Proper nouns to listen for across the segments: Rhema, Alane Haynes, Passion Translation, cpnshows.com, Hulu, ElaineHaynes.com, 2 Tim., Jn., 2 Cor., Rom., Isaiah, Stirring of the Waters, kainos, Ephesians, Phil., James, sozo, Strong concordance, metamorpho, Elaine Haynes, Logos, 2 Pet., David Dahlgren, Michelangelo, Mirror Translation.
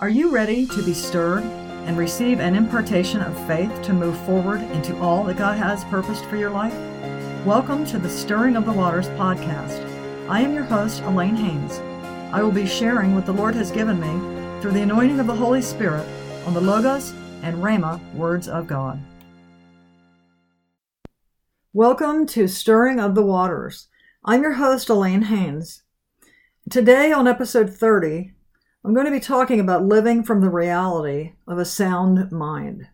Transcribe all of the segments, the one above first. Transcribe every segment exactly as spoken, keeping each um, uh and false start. Are you ready to be stirred and receive an impartation of faith to move forward into all that God has purposed for your life? Welcome to the Stirring of the Waters podcast. I am your host, Elaine Haynes. I will be sharing what the Lord has given me through the anointing of the Holy Spirit on the Logos and Rhema words of God. Welcome to Stirring of the Waters. I'm your host, Elaine Haynes. Today on episode thirty, I'm going to be talking about living from the reality of a sound mind.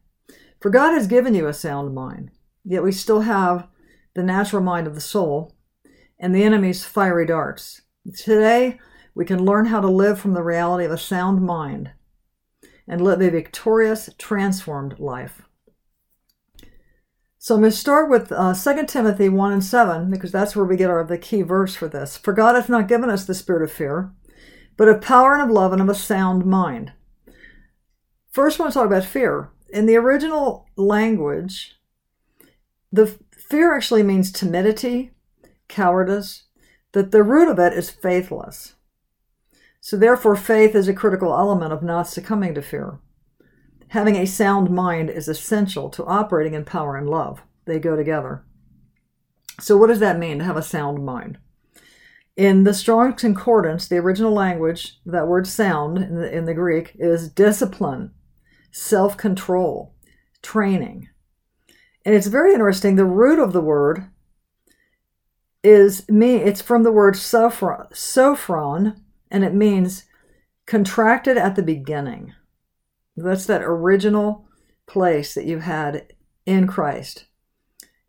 For God has given you a sound mind, yet we still have the natural mind of the soul and the enemy's fiery darts. Today, we can learn how to live from the reality of a sound mind and live a victorious, transformed life. So I'm going to start with uh, Second Timothy one and seven, because that's where we get our the key verse for this. For God hath not given us the spirit of fear, but of power and of love and of a sound mind. First, I want to talk about fear. In the original language, the fear actually means timidity, cowardice, that the root of it is faithless. So therefore, faith is a critical element of not succumbing to fear. Having a sound mind is essential to operating in power and love. They go together. So what does that mean, to have a sound mind? In the Strong concordance, the original language, that word sound in the, in the Greek is discipline, self-control, training. And it's very interesting. The root of the word is me. It's from the word sophron, sophron, and it means contracted at the beginning. That's that original place that you had in Christ.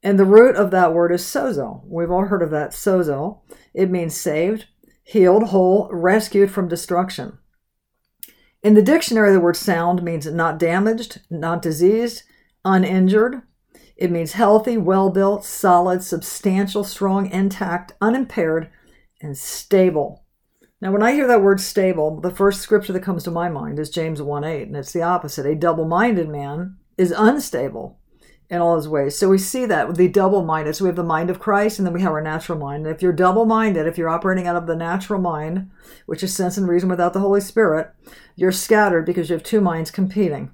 And the root of that word is sozo. We've all heard of that, sozo. It means saved, healed, whole, rescued from destruction. In the dictionary, the word sound means not damaged, not diseased, uninjured. It means healthy, well-built, solid, substantial, strong, intact, unimpaired, and stable. Now, when I hear that word stable, the first scripture that comes to my mind is James one eight, and it's the opposite. A double-minded man is unstable in all his ways. So we see that with the double-minded. So we have the mind of Christ, and then we have our natural mind. And if you're double-minded, if you're operating out of the natural mind, which is sense and reason without the Holy Spirit, you're scattered because you have two minds competing.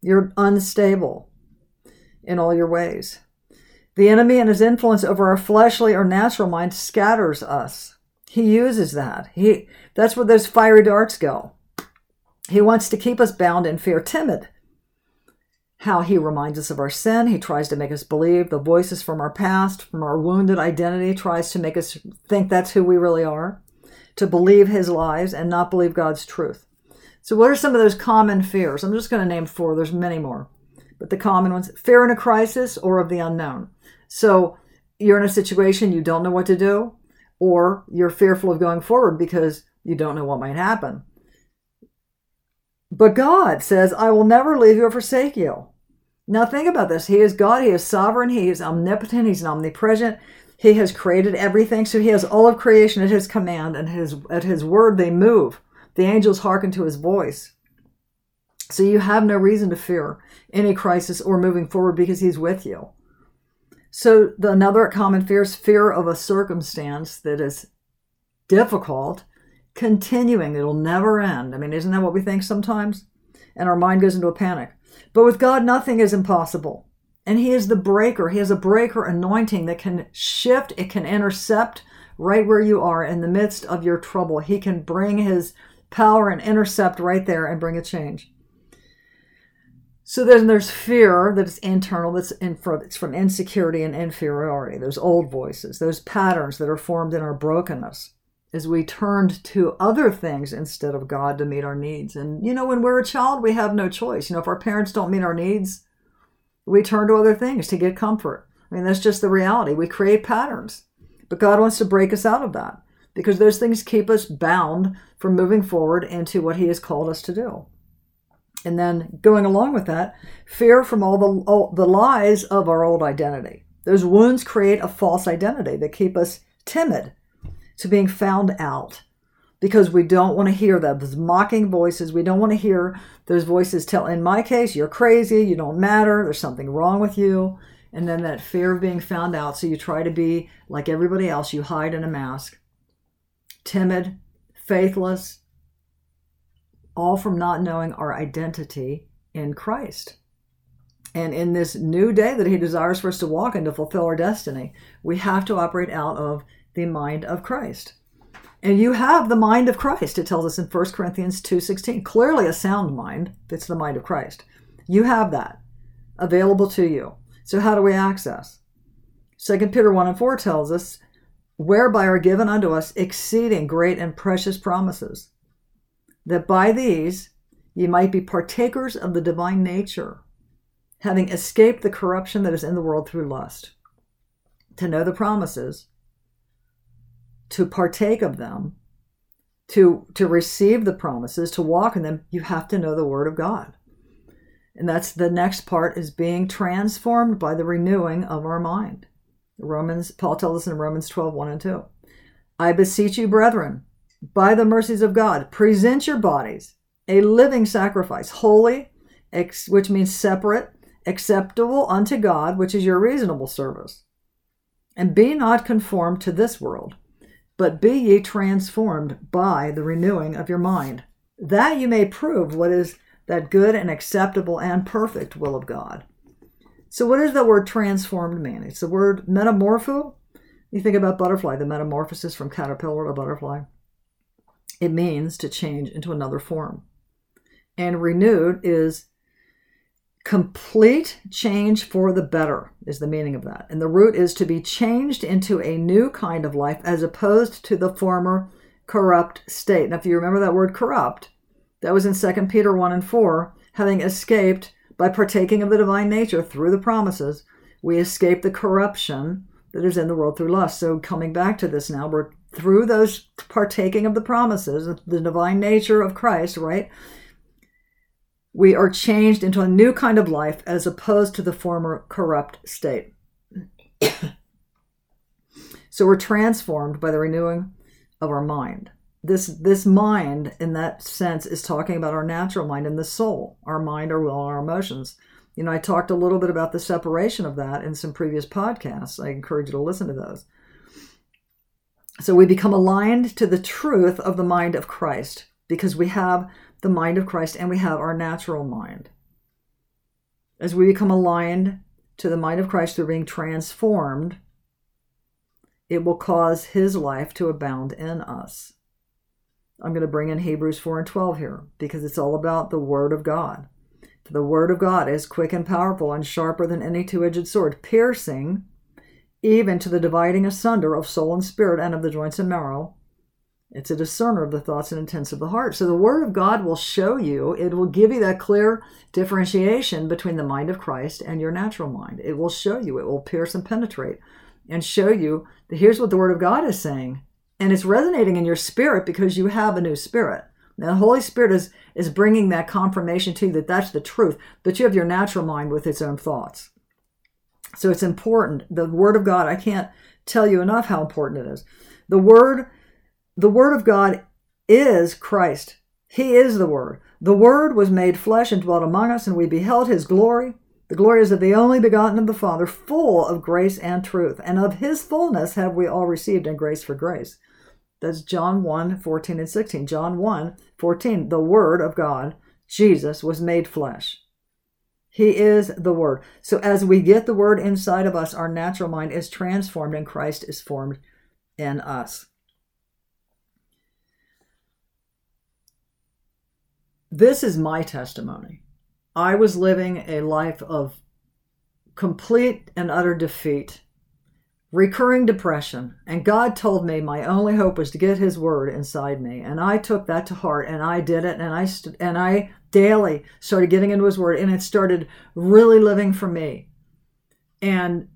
You're unstable in all your ways. The enemy and his influence over our fleshly or natural mind scatters us. He uses that. He That's where those fiery darts go. He wants to keep us bound in fear, timid. How he reminds us of our sin. He tries to make us believe the voices from our past, from our wounded identity, tries to make us think that's who we really are, to believe his lies and not believe God's truth. So what are some of those common fears? I'm just going to name four. There's many more. But the common ones, fear in a crisis or of the unknown. So you're in a situation you don't know what to do, or you're fearful of going forward because you don't know what might happen. But God says, I will never leave you or forsake you. Now think about this. He is God. He is sovereign. He is omnipotent. He's omnipresent. He has created everything. So he has all of creation at his command, and his, at his word they move. The angels hearken to his voice. So you have no reason to fear any crisis or moving forward because he's with you. So the, another common fear is fear of a circumstance that is difficult, continuing. It'll never end. I mean, isn't that what we think sometimes? And our mind goes into a panic. But with God, nothing is impossible. And he is the breaker. He has a breaker anointing that can shift. It can intercept right where you are in the midst of your trouble. He can bring his power and intercept right there and bring a change. So then there's fear that's internal, that's in from, it's from insecurity and inferiority, those old voices, those patterns that are formed in our brokenness as we turned to other things instead of God to meet our needs. And, you know, when we're a child, we have no choice. You know, if our parents don't meet our needs, we turn to other things to get comfort. I mean, that's just the reality. We create patterns, but God wants to break us out of that because those things keep us bound from moving forward into what he has called us to do. And then going along with that, fear from all the all the lies of our old identity. Those wounds create a false identity that keep us timid to being found out because we don't want to hear those mocking voices. We don't want to hear those voices tell, in my case, you're crazy, you don't matter, there's something wrong with you. And then that fear of being found out. So you try to be like everybody else. You hide in a mask, timid, faithless, all from not knowing our identity in Christ. And in this new day that he desires for us to walk in to fulfill our destiny, we have to operate out of the mind of Christ. And you have the mind of Christ, it tells us in First Corinthians two sixteen. Clearly a sound mind, that's the mind of Christ. You have that available to you. So how do we access? Second Peter one and four tells us, whereby are given unto us exceeding great and precious promises, that by these ye might be partakers of the divine nature, having escaped the corruption that is in the world through lust. To know the promises, to partake of them, to, to receive the promises, to walk in them, you have to know the Word of God. And that's the next part, is being transformed by the renewing of our mind. Romans, Paul tells us in Romans twelve, one and two. I beseech you, brethren, by the mercies of God, present your bodies a living sacrifice, holy, ex- which means separate, acceptable unto God, which is your reasonable service. And be not conformed to this world, but be ye transformed by the renewing of your mind, that you may prove what is that good and acceptable and perfect will of God. So what does the word transformed mean? It's the word metamorpho. You think about butterfly, the metamorphosis from caterpillar to butterfly. It means to change into another form. And renewed is complete change for the better, is the meaning of that. And the root is to be changed into a new kind of life as opposed to the former corrupt state. Now, if you remember that word corrupt, that was in Second Peter one and four, having escaped by partaking of the divine nature through the promises, we escape the corruption that is in the world through lust. So coming back to this now, we're through those partaking of the promises, the divine nature of Christ, right? We are changed into a new kind of life as opposed to the former corrupt state. So we're transformed by the renewing of our mind. This this mind, in that sense, is talking about our natural mind and the soul, our mind, our will, our emotions. You know, I talked a little bit about the separation of that in some previous podcasts. I encourage you to listen to those. So we become aligned to the truth of the mind of Christ because we have the mind of Christ and we have our natural mind. As we become aligned to the mind of Christ through being transformed, it will cause his life to abound in us. I'm going to bring in Hebrews four and twelve here because it's all about the Word of God. The Word of God is quick and powerful and sharper than any two-edged sword, piercing even to the dividing asunder of soul and spirit and of the joints and marrow. It's a discerner of the thoughts and intents of the heart. So the Word of God will show you, it will give you that clear differentiation between the mind of Christ and your natural mind. It will show you, it will pierce and penetrate and show you that here's what the Word of God is saying. And it's resonating in your spirit because you have a new spirit. Now, the Holy Spirit is, is bringing that confirmation to you that that's the truth, but you have your natural mind with its own thoughts. So it's important. The Word of God, I can't tell you enough how important it is. The Word, the Word of God is Christ. He is the Word. The Word was made flesh and dwelt among us, and we beheld his glory. The glory is of the only begotten of the Father, full of grace and truth. And of his fullness have we all received, and grace for grace. That's John one, fourteen and sixteen. John one, fourteen, the Word of God, Jesus, was made flesh. He is the Word. So as we get the Word inside of us, our natural mind is transformed and Christ is formed in us. This is my testimony. I was living a life of complete and utter defeat, recurring depression, and God told me my only hope was to get his Word inside me, and I took that to heart, and I did it, and I st- and I daily started getting into his Word, and it started really living for me. And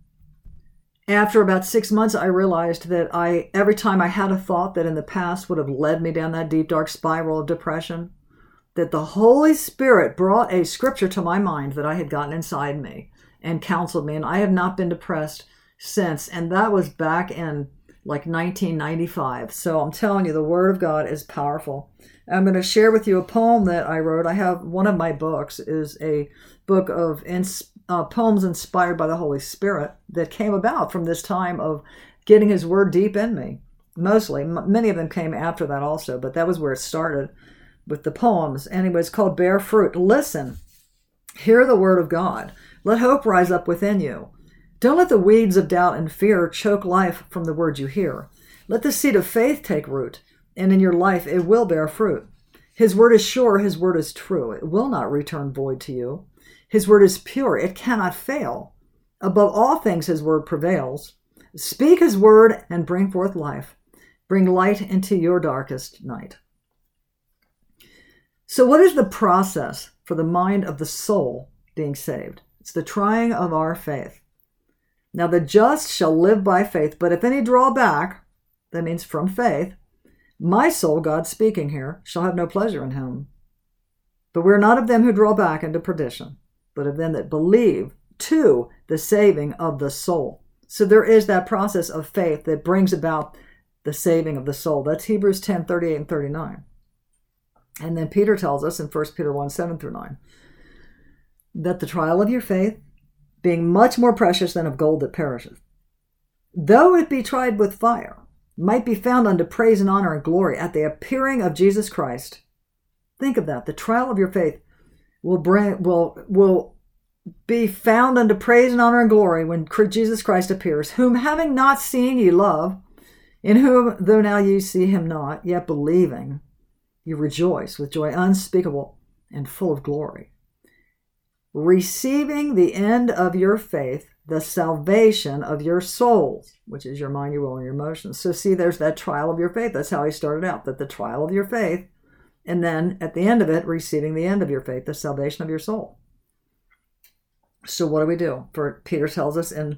after about six months, I realized that I every time I had a thought that in the past would have led me down that deep, dark spiral of depression, that the Holy Spirit brought a scripture to my mind that I had gotten inside me and counseled me, and I have not been depressed since, and that was back in like nineteen ninety-five. So I'm telling you, the Word of God is powerful. I'm going to share with you a poem that I wrote. I have one of my books is a book of ins- uh, poems inspired by the Holy Spirit that came about from this time of getting his Word deep in me. Mostly, M- many of them came after that also, but that was where it started. with the poems, and it was called Bear Fruit. Listen, hear the word of God. Let hope rise up within you. Don't let the weeds of doubt and fear choke life from the word you hear. Let the seed of faith take root, and in your life it will bear fruit. His word is sure, his word is true. It will not return void to you. His word is pure, it cannot fail. Above all things his word prevails. Speak his word and bring forth life. Bring light into your darkest night. So what is the process for the mind of the soul being saved? It's the trying of our faith. Now the just shall live by faith, but if any draw back, that means from faith, my soul, God speaking here, shall have no pleasure in him. But we're not of them who draw back into perdition, but of them that believe to the saving of the soul. So there is that process of faith that brings about the saving of the soul. That's Hebrews ten, thirty-eight and thirty-nine. And then Peter tells us in First Peter one, seven through nine, that the trial of your faith, being much more precious than of gold that perisheth, though it be tried with fire, might be found unto praise and honor and glory at the appearing of Jesus Christ. Think of that. The trial of your faith will bring will will be found unto praise and honor and glory when Jesus Christ appears, whom having not seen ye love, in whom though now ye see him not, yet believing, you rejoice with joy unspeakable and full of glory, receiving the end of your faith, the salvation of your souls, which is your mind, your will, and your emotions. So see, there's that trial of your faith. That's how he started out, that the trial of your faith, and then at the end of it, receiving the end of your faith, the salvation of your soul. So what do we do? For Peter tells us in,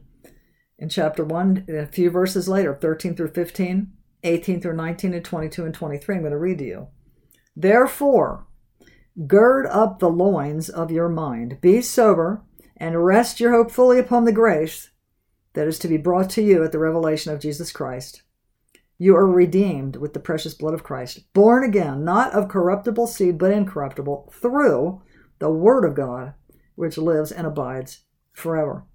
in chapter one, a few verses later, thirteen through fifteen, eighteen through nineteen, and twenty-two and twenty-three, I'm going to read to you. Therefore, gird up the loins of your mind, be sober, and rest your hope fully upon the grace that is to be brought to you at the revelation of Jesus Christ. You are redeemed with the precious blood of Christ, born again, not of corruptible seed, but incorruptible, through the word of God, which lives and abides forever.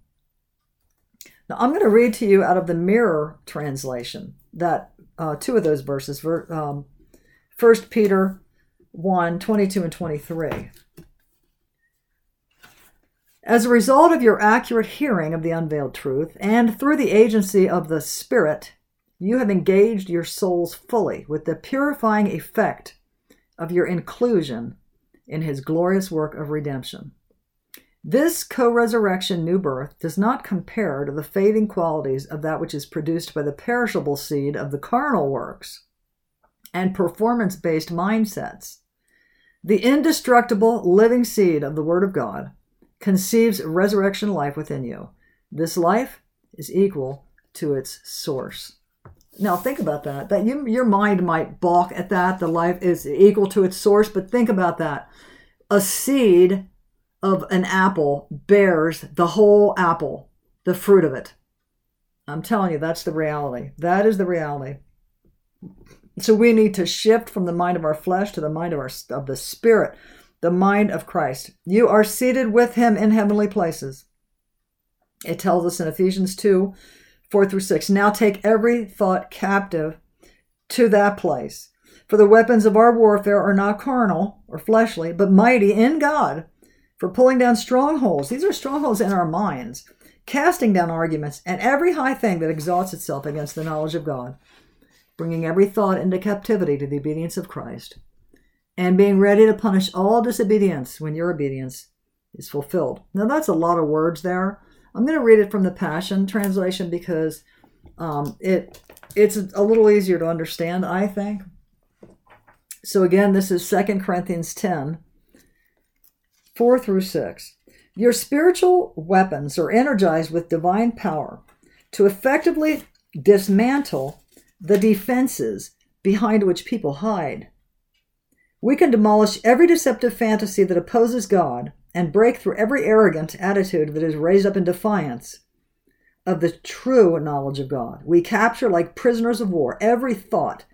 Now, I'm going to read to you out of the Mirror Translation, that uh, two of those verses, um, First Peter one, twenty-two and twenty-three. As a result of your accurate hearing of the unveiled truth, and through the agency of the Spirit, you have engaged your souls fully with the purifying effect of your inclusion in his glorious work of redemption. This co-resurrection new birth does not compare to the fading qualities of that which is produced by the perishable seed of the carnal works and performance-based mindsets. The indestructible living seed of the Word of God conceives resurrection life within you. This life is equal to its source. Now think about that. That you, your mind might balk at that. The life is equal to its source, but think about that. A seed of an apple bears the whole apple, the fruit of it. I'm telling you, that's the reality. That is the reality. So we need to shift from the mind of our flesh to the mind of our of the Spirit. The mind of Christ. You are seated with him in heavenly places. It tells us in Ephesians two, four through six, now take every thought captive to that place. For the weapons of our warfare are not carnal or fleshly, but mighty in God for pulling down strongholds. These are strongholds in our minds, casting down arguments and every high thing that exalts itself against the knowledge of God, bringing every thought into captivity to the obedience of Christ, and being ready to punish all disobedience when your obedience is fulfilled. Now, that's a lot of words there. I'm going to read it from the Passion Translation because um, it it's a little easier to understand, I think. So again, this is Second Corinthians ten, four through six. Your spiritual weapons are energized with divine power to effectively dismantle the defenses behind which people hide. We can demolish every deceptive fantasy that opposes God and break through every arrogant attitude that is raised up in defiance of the true knowledge of God. We capture, like prisoners of war, every thought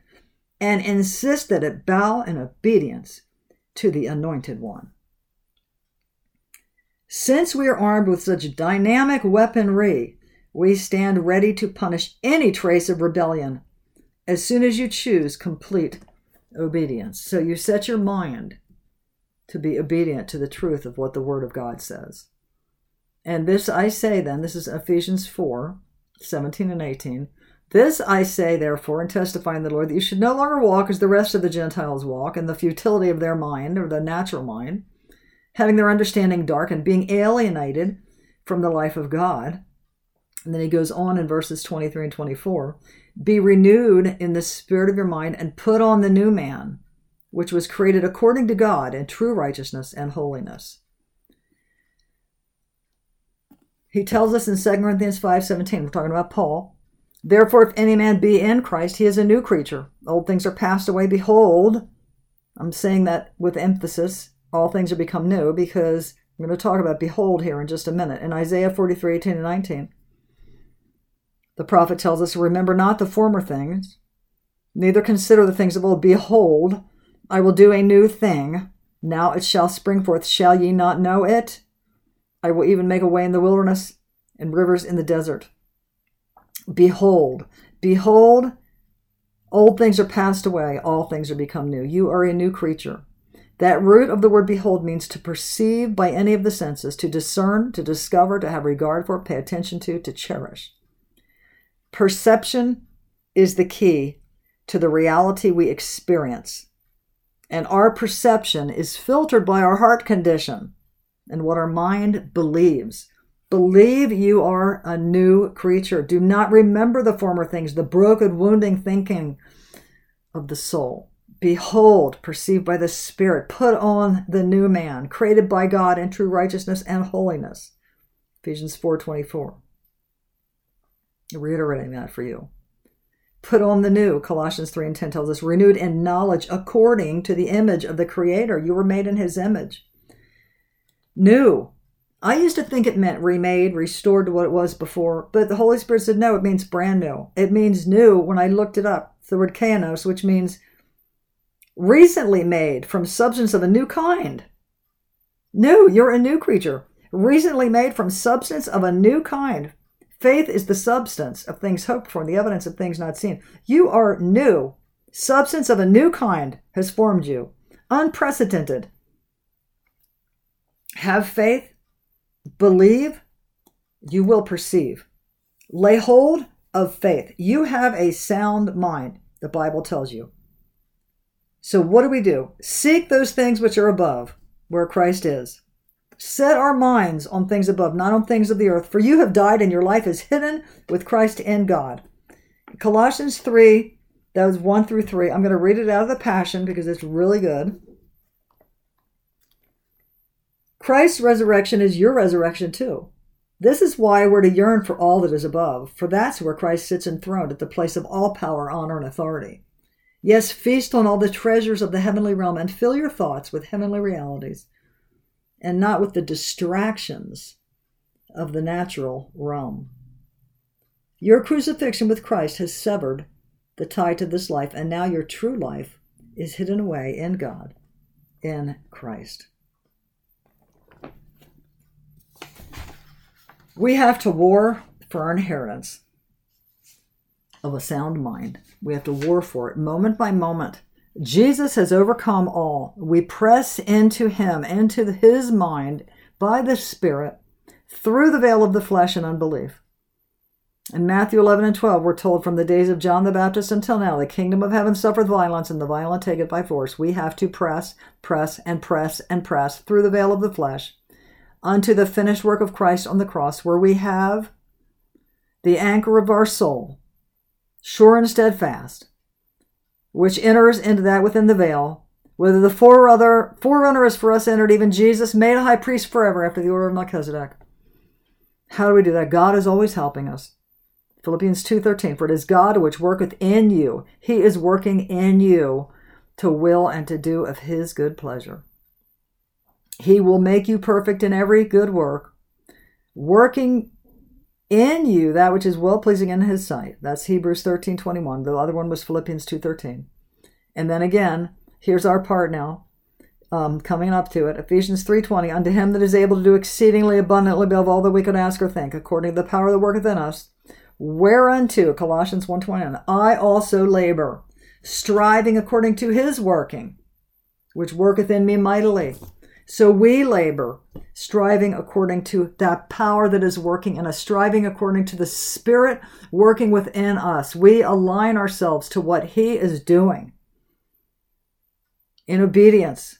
and insist that it bow in obedience to the Anointed One. Since we are armed with such dynamic weaponry, we stand ready to punish any trace of rebellion as soon as you choose complete obedience. So you set your mind to be obedient to the truth of what the Word of God says. And this I say then, this is Ephesians four, seventeen and eighteen. This I say therefore, in testifying the Lord, that you should no longer walk as the rest of the Gentiles walk, in the futility of their mind, or the natural mind, having their understanding darkened, being alienated from the life of God. And then he goes on in verses twenty-three and twenty-four. Be renewed in the spirit of your mind and put on the new man, which was created according to God in true righteousness and holiness. He tells us in Second Corinthians five seventeen, we're talking about Paul, therefore if any man be in Christ, he is a new creature. Old things are passed away. Behold, I'm saying that with emphasis, all things are become new, because I'm going to talk about behold here in just a minute. In Isaiah forty-three, eighteen and nineteen, the prophet tells us, remember not the former things, neither consider the things of old. Behold, I will do a new thing. Now it shall spring forth. Shall ye not know it? I will even make a way in the wilderness and rivers in the desert. Behold, behold, old things are passed away. All things are become new. You are a new creature. That root of the word behold means to perceive by any of the senses, to discern, to discover, to have regard for, pay attention to, to cherish. Perception is the key to the reality we experience. And our perception is filtered by our heart condition and what our mind believes. Believe you are a new creature. Do not remember the former things, the broken, wounding thinking of the soul. Behold, perceived by the Spirit, put on the new man, created by God in true righteousness and holiness. Ephesians four twenty-four. Reiterating that for you. Put on the new. Colossians three and ten tells us, renewed in knowledge according to the image of the Creator. You were made in His image. New. I used to think it meant remade, restored to what it was before, but the Holy Spirit said, no, it means brand new. It means new when I looked it up. It's the word kainos, which means recently made from substance of a new kind. New. You're a new creature. Recently made from substance of a new kind. Faith is the substance of things hoped for and the evidence of things not seen. You are new. Substance of a new kind has formed you. Unprecedented. Have faith. Believe. You will perceive. Lay hold of faith. You have a sound mind, the Bible tells you. So what do we do? Seek those things which are above, where Christ is. Set our minds on things above, not on things of the earth. For you have died, and your life is hidden with Christ in God. Colossians three, that was one through three. I'm going to read it out of the Passion because it's really good. Christ's resurrection is your resurrection too. This is why we're to yearn for all that is above, for that's where Christ sits enthroned, at the place of all power, honor, and authority. Yes, feast on all the treasures of the heavenly realm and fill your thoughts with heavenly realities, and not with the distractions of the natural realm. Your crucifixion with Christ has severed the tie to this life, and now your true life is hidden away in God, in Christ. We have to war for our inheritance of a sound mind. We have to war for it moment by moment. Jesus has overcome all. We press into him, into his mind, by the Spirit, through the veil of the flesh and unbelief. In Matthew eleven and twelve, we're told, from the days of John the Baptist until now, the kingdom of heaven suffereth violence, and the violent take it by force. We have to press, press, and press, and press through the veil of the flesh unto the finished work of Christ on the cross, where we have the anchor of our soul, sure and steadfast, which enters into that within the veil, whether the forerunner, forerunner is for us entered, even Jesus, made a high priest forever after the order of Melchizedek. How do we do that? God is always helping us. Philippians two thirteen, for it is God which worketh in you. He is working in you to will and to do of his good pleasure. He will make you perfect in every good work, working in you that which is well-pleasing in his sight. That's Hebrews thirteen twenty-one. The other one was Philippians two thirteen. And then again, here's our part now, um, coming up to it. Ephesians three twenty, unto him that is able to do exceedingly abundantly above all that we could ask or think, according to the power that worketh in us, whereunto, Colossians one twenty-nine, I also labor. striving according to his working, which worketh in me mightily. So we labor, striving according to that power that is working in us, striving according to the Spirit working within us. We align ourselves to what he is doing. In obedience,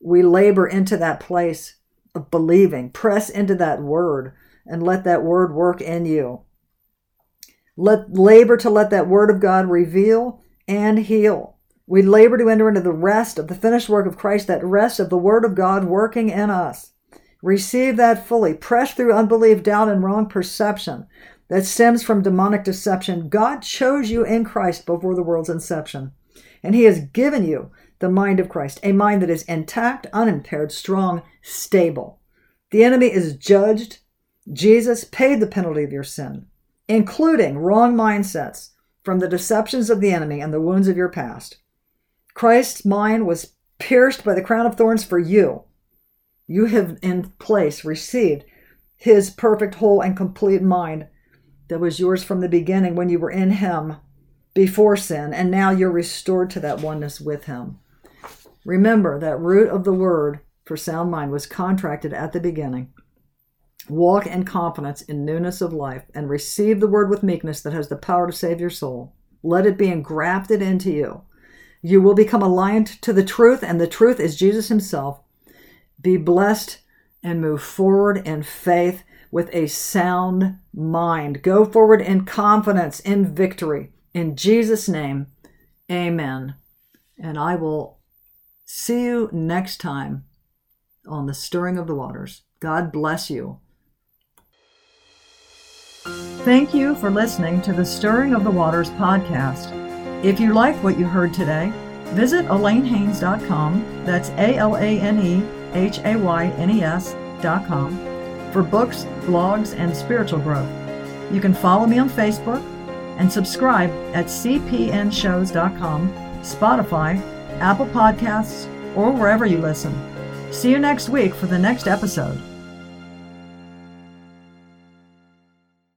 we labor into that place of believing. Press into that word and let that word work in you. Let labor to let that word of God reveal and heal. We labor to enter into the rest of the finished work of Christ, that rest of the word of God working in us. Receive that fully. Press through unbelief, doubt, and wrong perception that stems from demonic deception. God chose you in Christ before the world's inception, and he has given you the mind of Christ, a mind that is intact, unimpaired, strong, stable. The enemy is judged. Jesus paid the penalty of your sin, including wrong mindsets from the deceptions of the enemy and the wounds of your past. Christ's mind was pierced by the crown of thorns for you. You have in place received his perfect, whole, and complete mind that was yours from the beginning when you were in him before sin, and now you're restored to that oneness with him. Remember that root of the word for sound mind was contracted at the beginning. Walk in confidence in newness of life and receive the word with meekness that has the power to save your soul. Let it be engrafted into you. You will become aligned to the truth, and the truth is Jesus himself. Be blessed and move forward in faith with a sound mind. Go forward in confidence, in victory. In Jesus' name, amen. And I will see you next time on the Stirring of the Waters. God bless you. Thank you for listening to the Stirring of the Waters podcast. If you like what you heard today, visit Elaine Haynes dot com, that's A L A N E H A Y N E S dot com, for books, blogs, and spiritual growth. You can follow me on Facebook and subscribe at c p n shows dot com, Spotify, Apple Podcasts, or wherever you listen. See you next week for the next episode.